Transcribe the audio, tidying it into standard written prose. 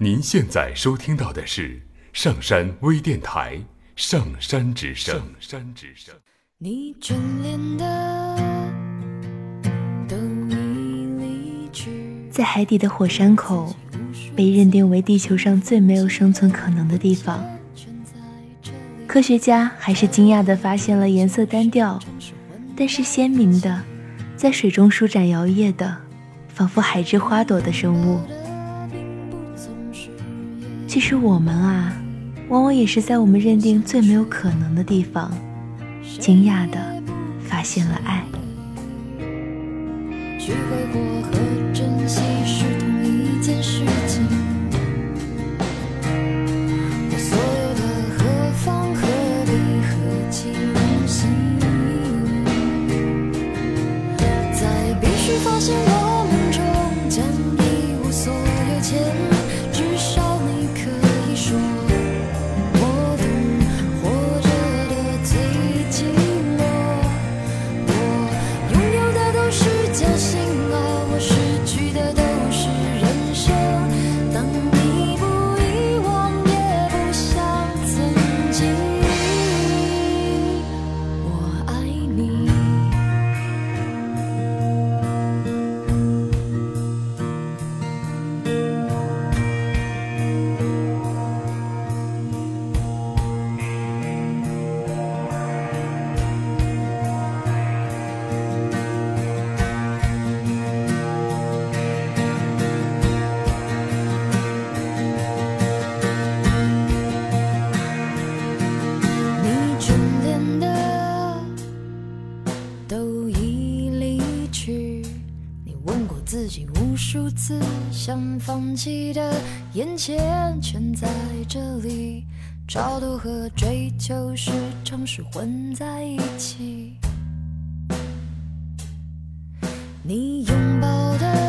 您现在收听到的是上山微电台上山之声。上山之声，你眷恋的都已离去。在海底的火山口，被认定为地球上最没有生存可能的地方，科学家还是惊讶地发现了颜色单调但是鲜明的在水中舒展摇曳的仿佛海之花朵的生物。其实我们啊，往往也是在我们认定最没有可能的地方，惊讶地发现了爱。学会过和珍惜是同一件事情，我所有的何方何必何其荣幸，在必须发现我们中将一无所有前。自己无数次想放弃的，眼前全在这里。超度和追求时常是混在一起，你拥抱的